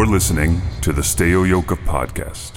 You're listening to the Stay Oyoka podcast.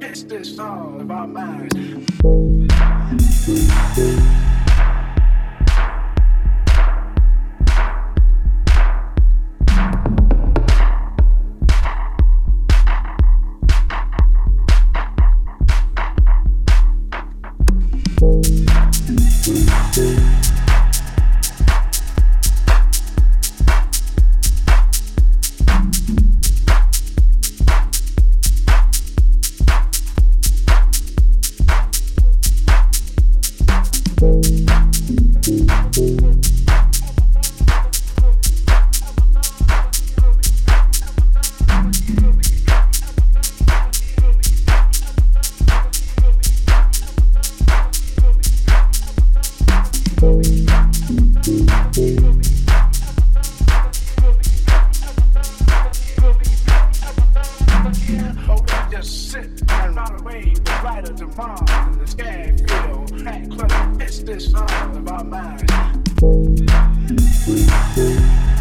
It's this all about mine.